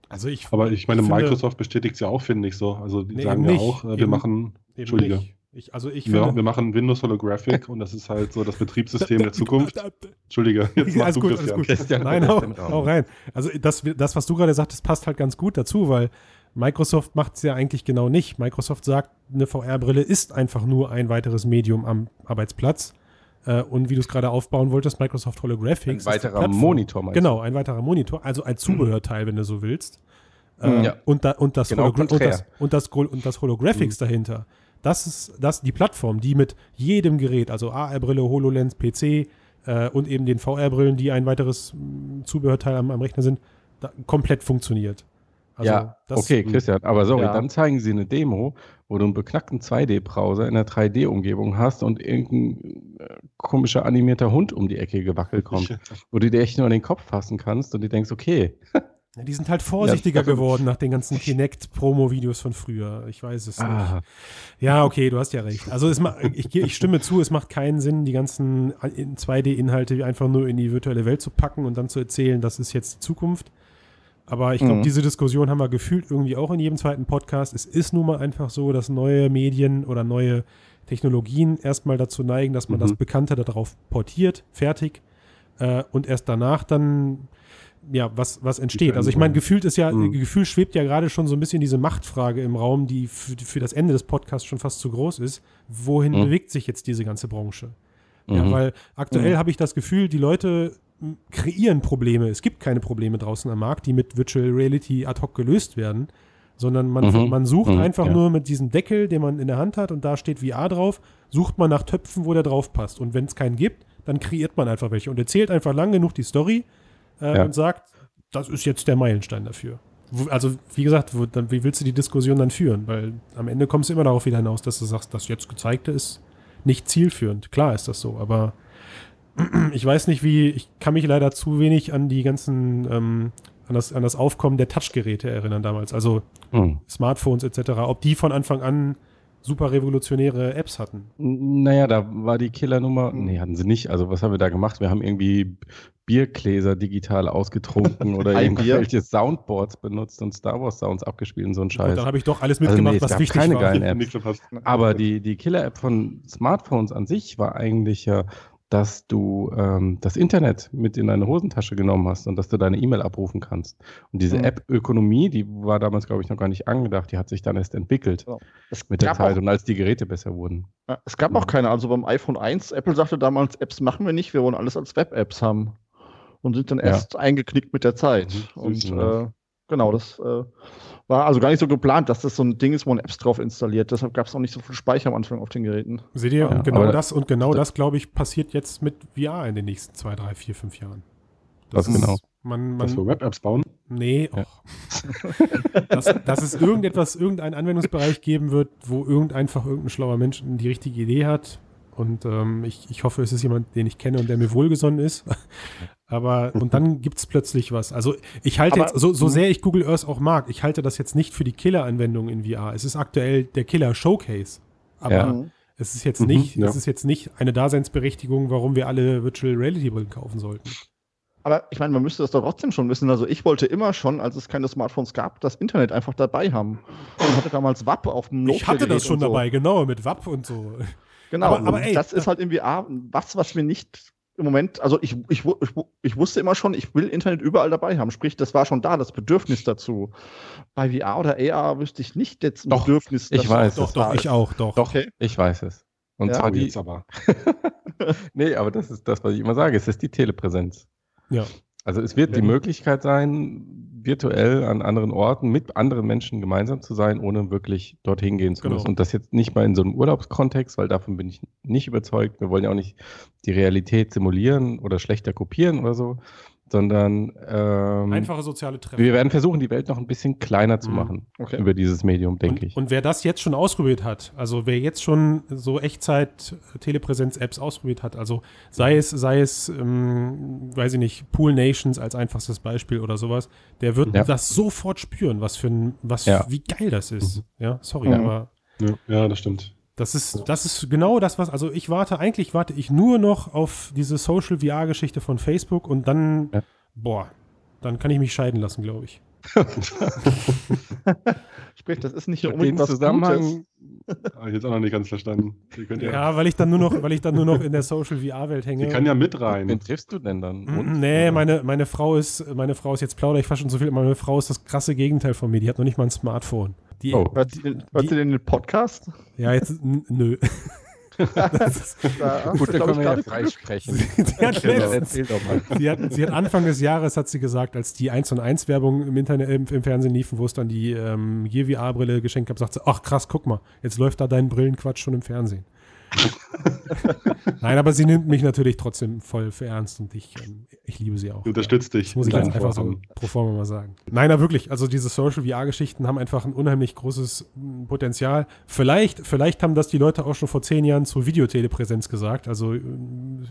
Also ich finde, Microsoft bestätigt es ja auch, finde ich so. Also die sagen ja nicht, auch, wir machen Windows Holographic und das ist halt so das Betriebssystem der Zukunft. Entschuldige, jetzt machst du Christian. Nein, hau rein. Also das, was du gerade sagtest, passt halt ganz gut dazu, weil Microsoft macht es ja eigentlich genau nicht. Microsoft sagt, eine VR-Brille ist einfach nur ein weiteres Medium am Arbeitsplatz. Und wie du es gerade aufbauen wolltest, Microsoft Holographics. Ein weiterer Monitor. Genau, ein weiterer Monitor. Also als Zubehörteil, wenn du so willst. Und das Holographics dahinter. Das ist die Plattform, die mit jedem Gerät, also AR-Brille, HoloLens, PC und eben den VR-Brillen, die ein weiteres Zubehörteil am Rechner sind, komplett funktioniert. Also ja, okay, Christian, aber sorry, dann zeigen sie eine Demo, wo du einen beknackten 2D-Browser in einer 3D-Umgebung hast und irgendein komischer animierter Hund um die Ecke gewackelt kommt, wo du dir echt nur an den Kopf fassen kannst und du denkst, okay. Ja, die sind halt vorsichtiger geworden nach den ganzen Kinect-Promo-Videos von früher. Ich weiß es nicht. Ja, okay, du hast ja recht. Also ich stimme zu, es macht keinen Sinn, die ganzen 2D-Inhalte einfach nur in die virtuelle Welt zu packen und dann zu erzählen, das ist jetzt die Zukunft. Aber ich glaube, diese Diskussion haben wir gefühlt irgendwie auch in jedem zweiten Podcast. Es ist nun mal einfach so, dass neue Medien oder neue Technologien erstmal dazu neigen, dass man das Bekannte darauf portiert, fertig, und erst danach dann, ja, was entsteht. Also ich meine, gefühlt schwebt ja gerade schon so ein bisschen diese Machtfrage im Raum, die für das Ende des Podcasts schon fast zu groß ist. Wohin bewegt sich jetzt diese ganze Branche? Ja, weil aktuell habe ich das Gefühl, die Leute kreieren Probleme. Es gibt keine Probleme draußen am Markt, die mit Virtual Reality ad hoc gelöst werden, sondern man sucht einfach nur mit diesem Deckel, den man in der Hand hat und da steht VR drauf, sucht man nach Töpfen, wo der drauf passt. Und wenn es keinen gibt, dann kreiert man einfach welche und erzählt einfach lang genug die Story und sagt, das ist jetzt der Meilenstein dafür. Also wie gesagt, wie willst du die Diskussion dann führen? Weil am Ende kommst du immer darauf wieder hinaus, dass du sagst, das jetzt Gezeigte ist nicht zielführend. Klar ist das so, aber ich weiß nicht, ich kann mich leider zu wenig an die ganzen, an das Aufkommen der Touchgeräte erinnern damals, also Smartphones etc., ob die von Anfang an super revolutionäre Apps hatten. Naja, da war die Killernummer, nee, hatten sie nicht, also was haben wir da gemacht? Wir haben irgendwie Biergläser digital ausgetrunken oder irgendwelche Soundboards benutzt und Star Wars Sounds abgespielt und so ein Scheiß. Und dann habe ich doch alles mitgemacht, also was wichtig war. Es gab keine geilen Apps. Aber die Killer-App von Smartphones an sich war eigentlich ja, dass du das Internet mit in deine Hosentasche genommen hast und dass du deine E-Mail abrufen kannst. Und diese App-Ökonomie, die war damals, glaube ich, noch gar nicht angedacht. Die hat sich dann erst entwickelt mit der Zeit und als die Geräte besser wurden. Ja, es gab auch keine. Also beim iPhone 1, Apple sagte damals, Apps machen wir nicht, wir wollen alles als Web-Apps haben. Und sind dann erst eingeknickt mit der Zeit. Genau, das war also gar nicht so geplant, dass das so ein Ding ist, wo man Apps drauf installiert. Deshalb gab es auch nicht so viel Speicher am Anfang auf den Geräten. Seht ihr? Ja, und genau das, glaube ich, passiert jetzt mit VR in den nächsten 2, 3, 4, 5 Jahren. Dass wir Web-Apps bauen? Nee. Ja. Dass es irgendeinen Anwendungsbereich geben wird, wo irgendein schlauer Mensch die richtige Idee hat. Und ich hoffe, es ist jemand, den ich kenne und der mir wohlgesonnen ist. Aber, und dann gibt es plötzlich was. Also ich halte jetzt, so sehr ich Google Earth auch mag, ich halte das jetzt nicht für die Killer-Anwendung in VR. Es ist aktuell der Killer-Showcase. Aber es ist jetzt nicht, es ist jetzt nicht eine Daseinsberechtigung, warum wir alle Virtual Reality-Brillen kaufen sollten. Aber ich meine, man müsste das doch trotzdem schon wissen. Also ich wollte immer schon, als es keine Smartphones gab, das Internet einfach dabei haben. Und hatte damals WAP auf dem Nokia. Ich hatte das schon dabei, genau, mit WAP und so. Genau, aber das ist halt in VR was wir nicht im Moment, also ich wusste immer schon, ich will Internet überall dabei haben. Sprich, das war schon da, das Bedürfnis dazu. Bei VR oder AR wüsste ich nicht jetzt ein doch, Bedürfnis dazu. Ich weiß es. Okay. Ich weiß es. Und ja, zwar die, jetzt aber. Nee, aber das ist das, was ich immer sage. Es ist die Telepräsenz. Ja. Also es wird die Möglichkeit sein, virtuell an anderen Orten mit anderen Menschen gemeinsam zu sein, ohne wirklich dorthin gehen zu müssen. Und das jetzt nicht mal in so einem Urlaubskontext, weil davon bin ich nicht überzeugt. Wir wollen ja auch nicht die Realität simulieren oder schlechter kopieren oder so, sondern einfache soziale Treffen. Wir werden versuchen, die Welt noch ein bisschen kleiner zu machen über dieses Medium, denke ich. Und wer das jetzt schon ausprobiert hat, also wer jetzt schon so Echtzeit-Telepräsenz-Apps ausprobiert hat, also sei es, weiß ich nicht, Pool Nations als einfachstes Beispiel oder sowas, der wird das sofort spüren, wie geil das ist. Ja, sorry, aber ja, das stimmt. Das ist genau das, was, also eigentlich warte ich nur noch auf diese Social-VR-Geschichte von Facebook und dann, dann kann ich mich scheiden lassen, glaube ich. Sprich, das ist nicht nur unbedingt was Gutes. Habe ich jetzt auch noch nicht ganz verstanden. Weil ich dann nur noch in der Social-VR-Welt hänge. Die kann ja mit rein. Wen triffst du denn dann? Nee, meine Frau ist jetzt plaudere ich fast schon so viel, meine Frau ist das krasse Gegenteil von mir, die hat noch nicht mal ein Smartphone. Hört sie denn den Podcast? Ja, jetzt, nö. Gut, da können wir ja freisprechen. Sie hat Anfang des Jahres, hat sie gesagt, als die 1&1-Werbung im Fernsehen liefen, wo es dann die Gear VR-Brille geschenkt gab, sagt sie, ach krass, guck mal, jetzt läuft da dein Brillenquatsch schon im Fernsehen. Nein, aber sie nimmt mich natürlich trotzdem voll für ernst und ich liebe sie auch. Du unterstützt dich. Das muss ich ganz einfach so pro forma mal sagen. Nein, aber wirklich, also diese Social-VR-Geschichten haben einfach ein unheimlich großes Potenzial. Vielleicht haben das die Leute auch schon vor 10 Jahren zur Videotelepräsenz gesagt, also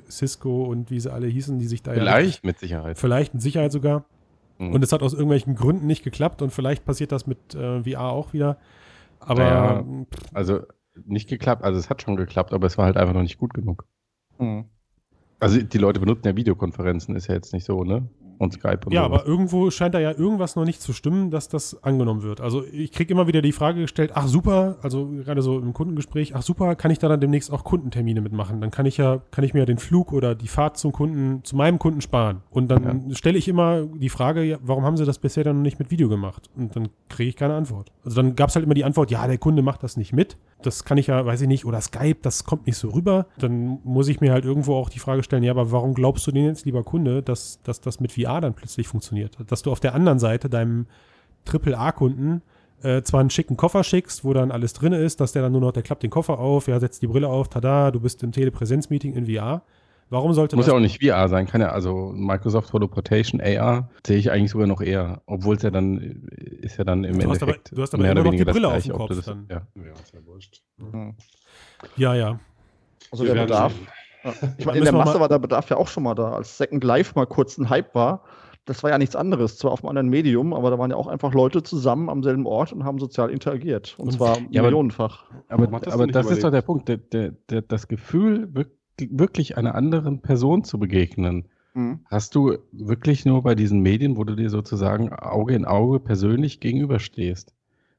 Cisco und wie sie alle hießen, die sich da Vielleicht mit Sicherheit sogar. Mhm. Und es hat aus irgendwelchen Gründen nicht geklappt und vielleicht passiert das mit VR auch wieder. Aber naja, also nicht geklappt, also es hat schon geklappt, aber es war halt einfach noch nicht gut genug. Mhm. Also die Leute benutzen ja Videokonferenzen, ist ja jetzt nicht so, ne? Und Skype und so. Ja, aber irgendwo scheint da ja irgendwas noch nicht zu stimmen, dass das angenommen wird. Also ich kriege immer wieder die Frage gestellt, ach super, also gerade so im Kundengespräch, ach super, kann ich da dann demnächst auch Kundentermine mitmachen? Dann kann ich mir ja den Flug oder die Fahrt zum Kunden, zu meinem Kunden sparen. Und dann stelle ich immer die Frage, ja, warum haben sie das bisher dann noch nicht mit Video gemacht? Und dann kriege ich keine Antwort. Also dann gab es halt immer die Antwort, ja, der Kunde macht das nicht mit. Das kann ich ja, weiß ich nicht, oder Skype, das kommt nicht so rüber. Dann muss ich mir halt irgendwo auch die Frage stellen, ja, aber warum glaubst du denn jetzt, lieber Kunde, dass das mit VR dann plötzlich funktioniert? Dass du auf der anderen Seite deinem AAA-Kunden zwar einen schicken Koffer schickst, wo dann alles drin ist, dass der dann nur noch, der klappt den Koffer auf, ja, setzt die Brille auf, tada, du bist im Telepräsenz-Meeting in VR. Warum sollte das? Muss ja auch nicht VR sein, kann ja, also Microsoft Holoportation, AR, sehe ich eigentlich sogar noch eher, obwohl es ja dann, ist ja dann im Endeffekt mehr oder weniger das Gleiche. Du hast aber immer noch die Brille auf dem Kopf dann. Ja, ist ja wurscht. Ja. Also der Bedarf. Ich meine, in der Masse war der Bedarf ja auch schon mal da, als Second Life mal kurz ein Hype war. Das war ja nichts anderes, zwar auf einem anderen Medium, aber da waren ja auch einfach Leute zusammen am selben Ort und haben sozial interagiert. Und zwar millionenfach. Aber das ist doch der Punkt, das Gefühl wirklich einer anderen Person zu begegnen, hast du wirklich nur bei diesen Medien, wo du dir sozusagen Auge in Auge persönlich gegenüberstehst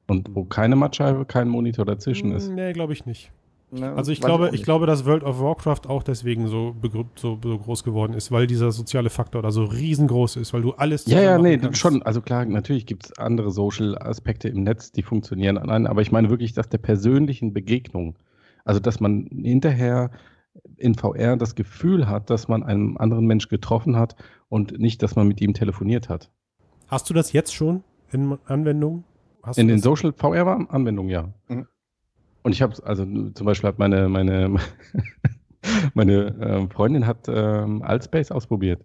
und wo keine Mattscheibe, kein Monitor dazwischen ist. Nee, glaube ich nicht. Also ich glaube, dass World of Warcraft auch deswegen so groß geworden ist, weil dieser soziale Faktor da so riesengroß ist, weil du alles zusammen kannst. Schon, also klar, natürlich gibt es andere Social-Aspekte im Netz, die funktionieren. Nein, aber ich meine wirklich, dass der persönlichen Begegnung, also dass man hinterher in VR das Gefühl hat, dass man einen anderen Mensch getroffen hat und nicht, dass man mit ihm telefoniert hat. Hast du das jetzt schon in Anwendungen? In den Social VR-Anwendungen, ja. Mhm. Und ich habe, also zum Beispiel hat meine Freundin hat Altspace ausprobiert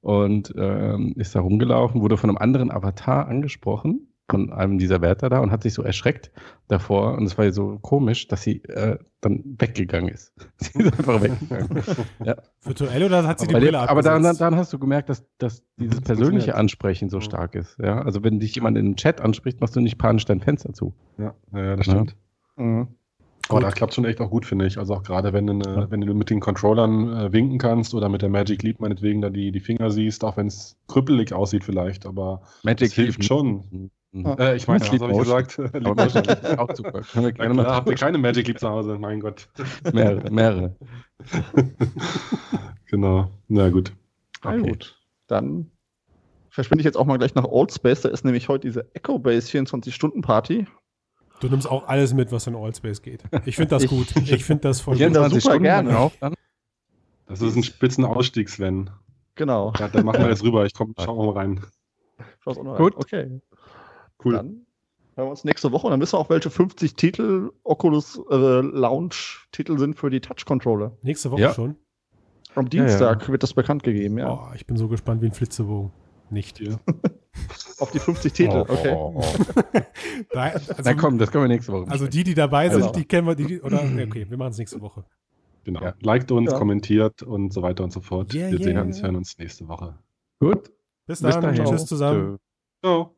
und ist da rumgelaufen, wurde von einem anderen Avatar angesprochen, von einem dieser Wärter da und hat sich so erschreckt davor und es war so komisch, dass sie dann weggegangen ist. Sie ist einfach weggegangen. Ja. Virtuell oder hat sie die Brille abgesetzt? Aber dann hast du gemerkt, dass dieses persönliche Ansprechen so stark ist. Ja? Also wenn dich jemand in einem Chat anspricht, machst du nicht panisch dein Fenster zu. Ja, das stimmt. Mhm. Oh, da klappt schon echt auch gut, finde ich. Also auch gerade, wenn du mit den Controllern winken kannst oder mit der Magic Leap meinetwegen da die Finger siehst, auch wenn es krüppelig aussieht vielleicht, aber es hilft schon. Mhm. Ich meine, was habe ich gesagt? Auch super. Habt ihr keine Magic Leap zu Hause? Mein Gott. Mehrere. Genau, na gut. Okay. Na gut, dann verschwinde ich jetzt auch mal gleich nach Altspace. Da ist nämlich heute diese Ecobase 24-Stunden-Party. Du nimmst auch alles mit, was in Altspace geht. Ich finde das gut. Ich finde das voll gut. Das super gerne auf. Das ist ein Spitzenausstieg, Sven. Genau. Ja, dann machen wir das rüber. Ich komme, schau mal rein. Schau's auch noch rein. Gut. Okay. Cool. Dann hören wir uns nächste Woche und dann wissen wir auch, welche 50 Titel Oculus Launch-Titel sind für die Touch-Controller. Nächste Woche schon? Am Dienstag wird das bekannt gegeben, ja. Oh, ich bin so gespannt wie ein Flitzebogen. Nicht. Ja. Auf die 50 Titel, okay. Na komm, das können wir nächste Woche. Also die dabei sind, die kennen wir. Okay, wir machen es nächste Woche. Genau. Ja. Liked uns, kommentiert und so weiter und so fort. Wir sehen uns, hören uns nächste Woche. Gut. Bis dann. Tschüss zusammen. Ciao.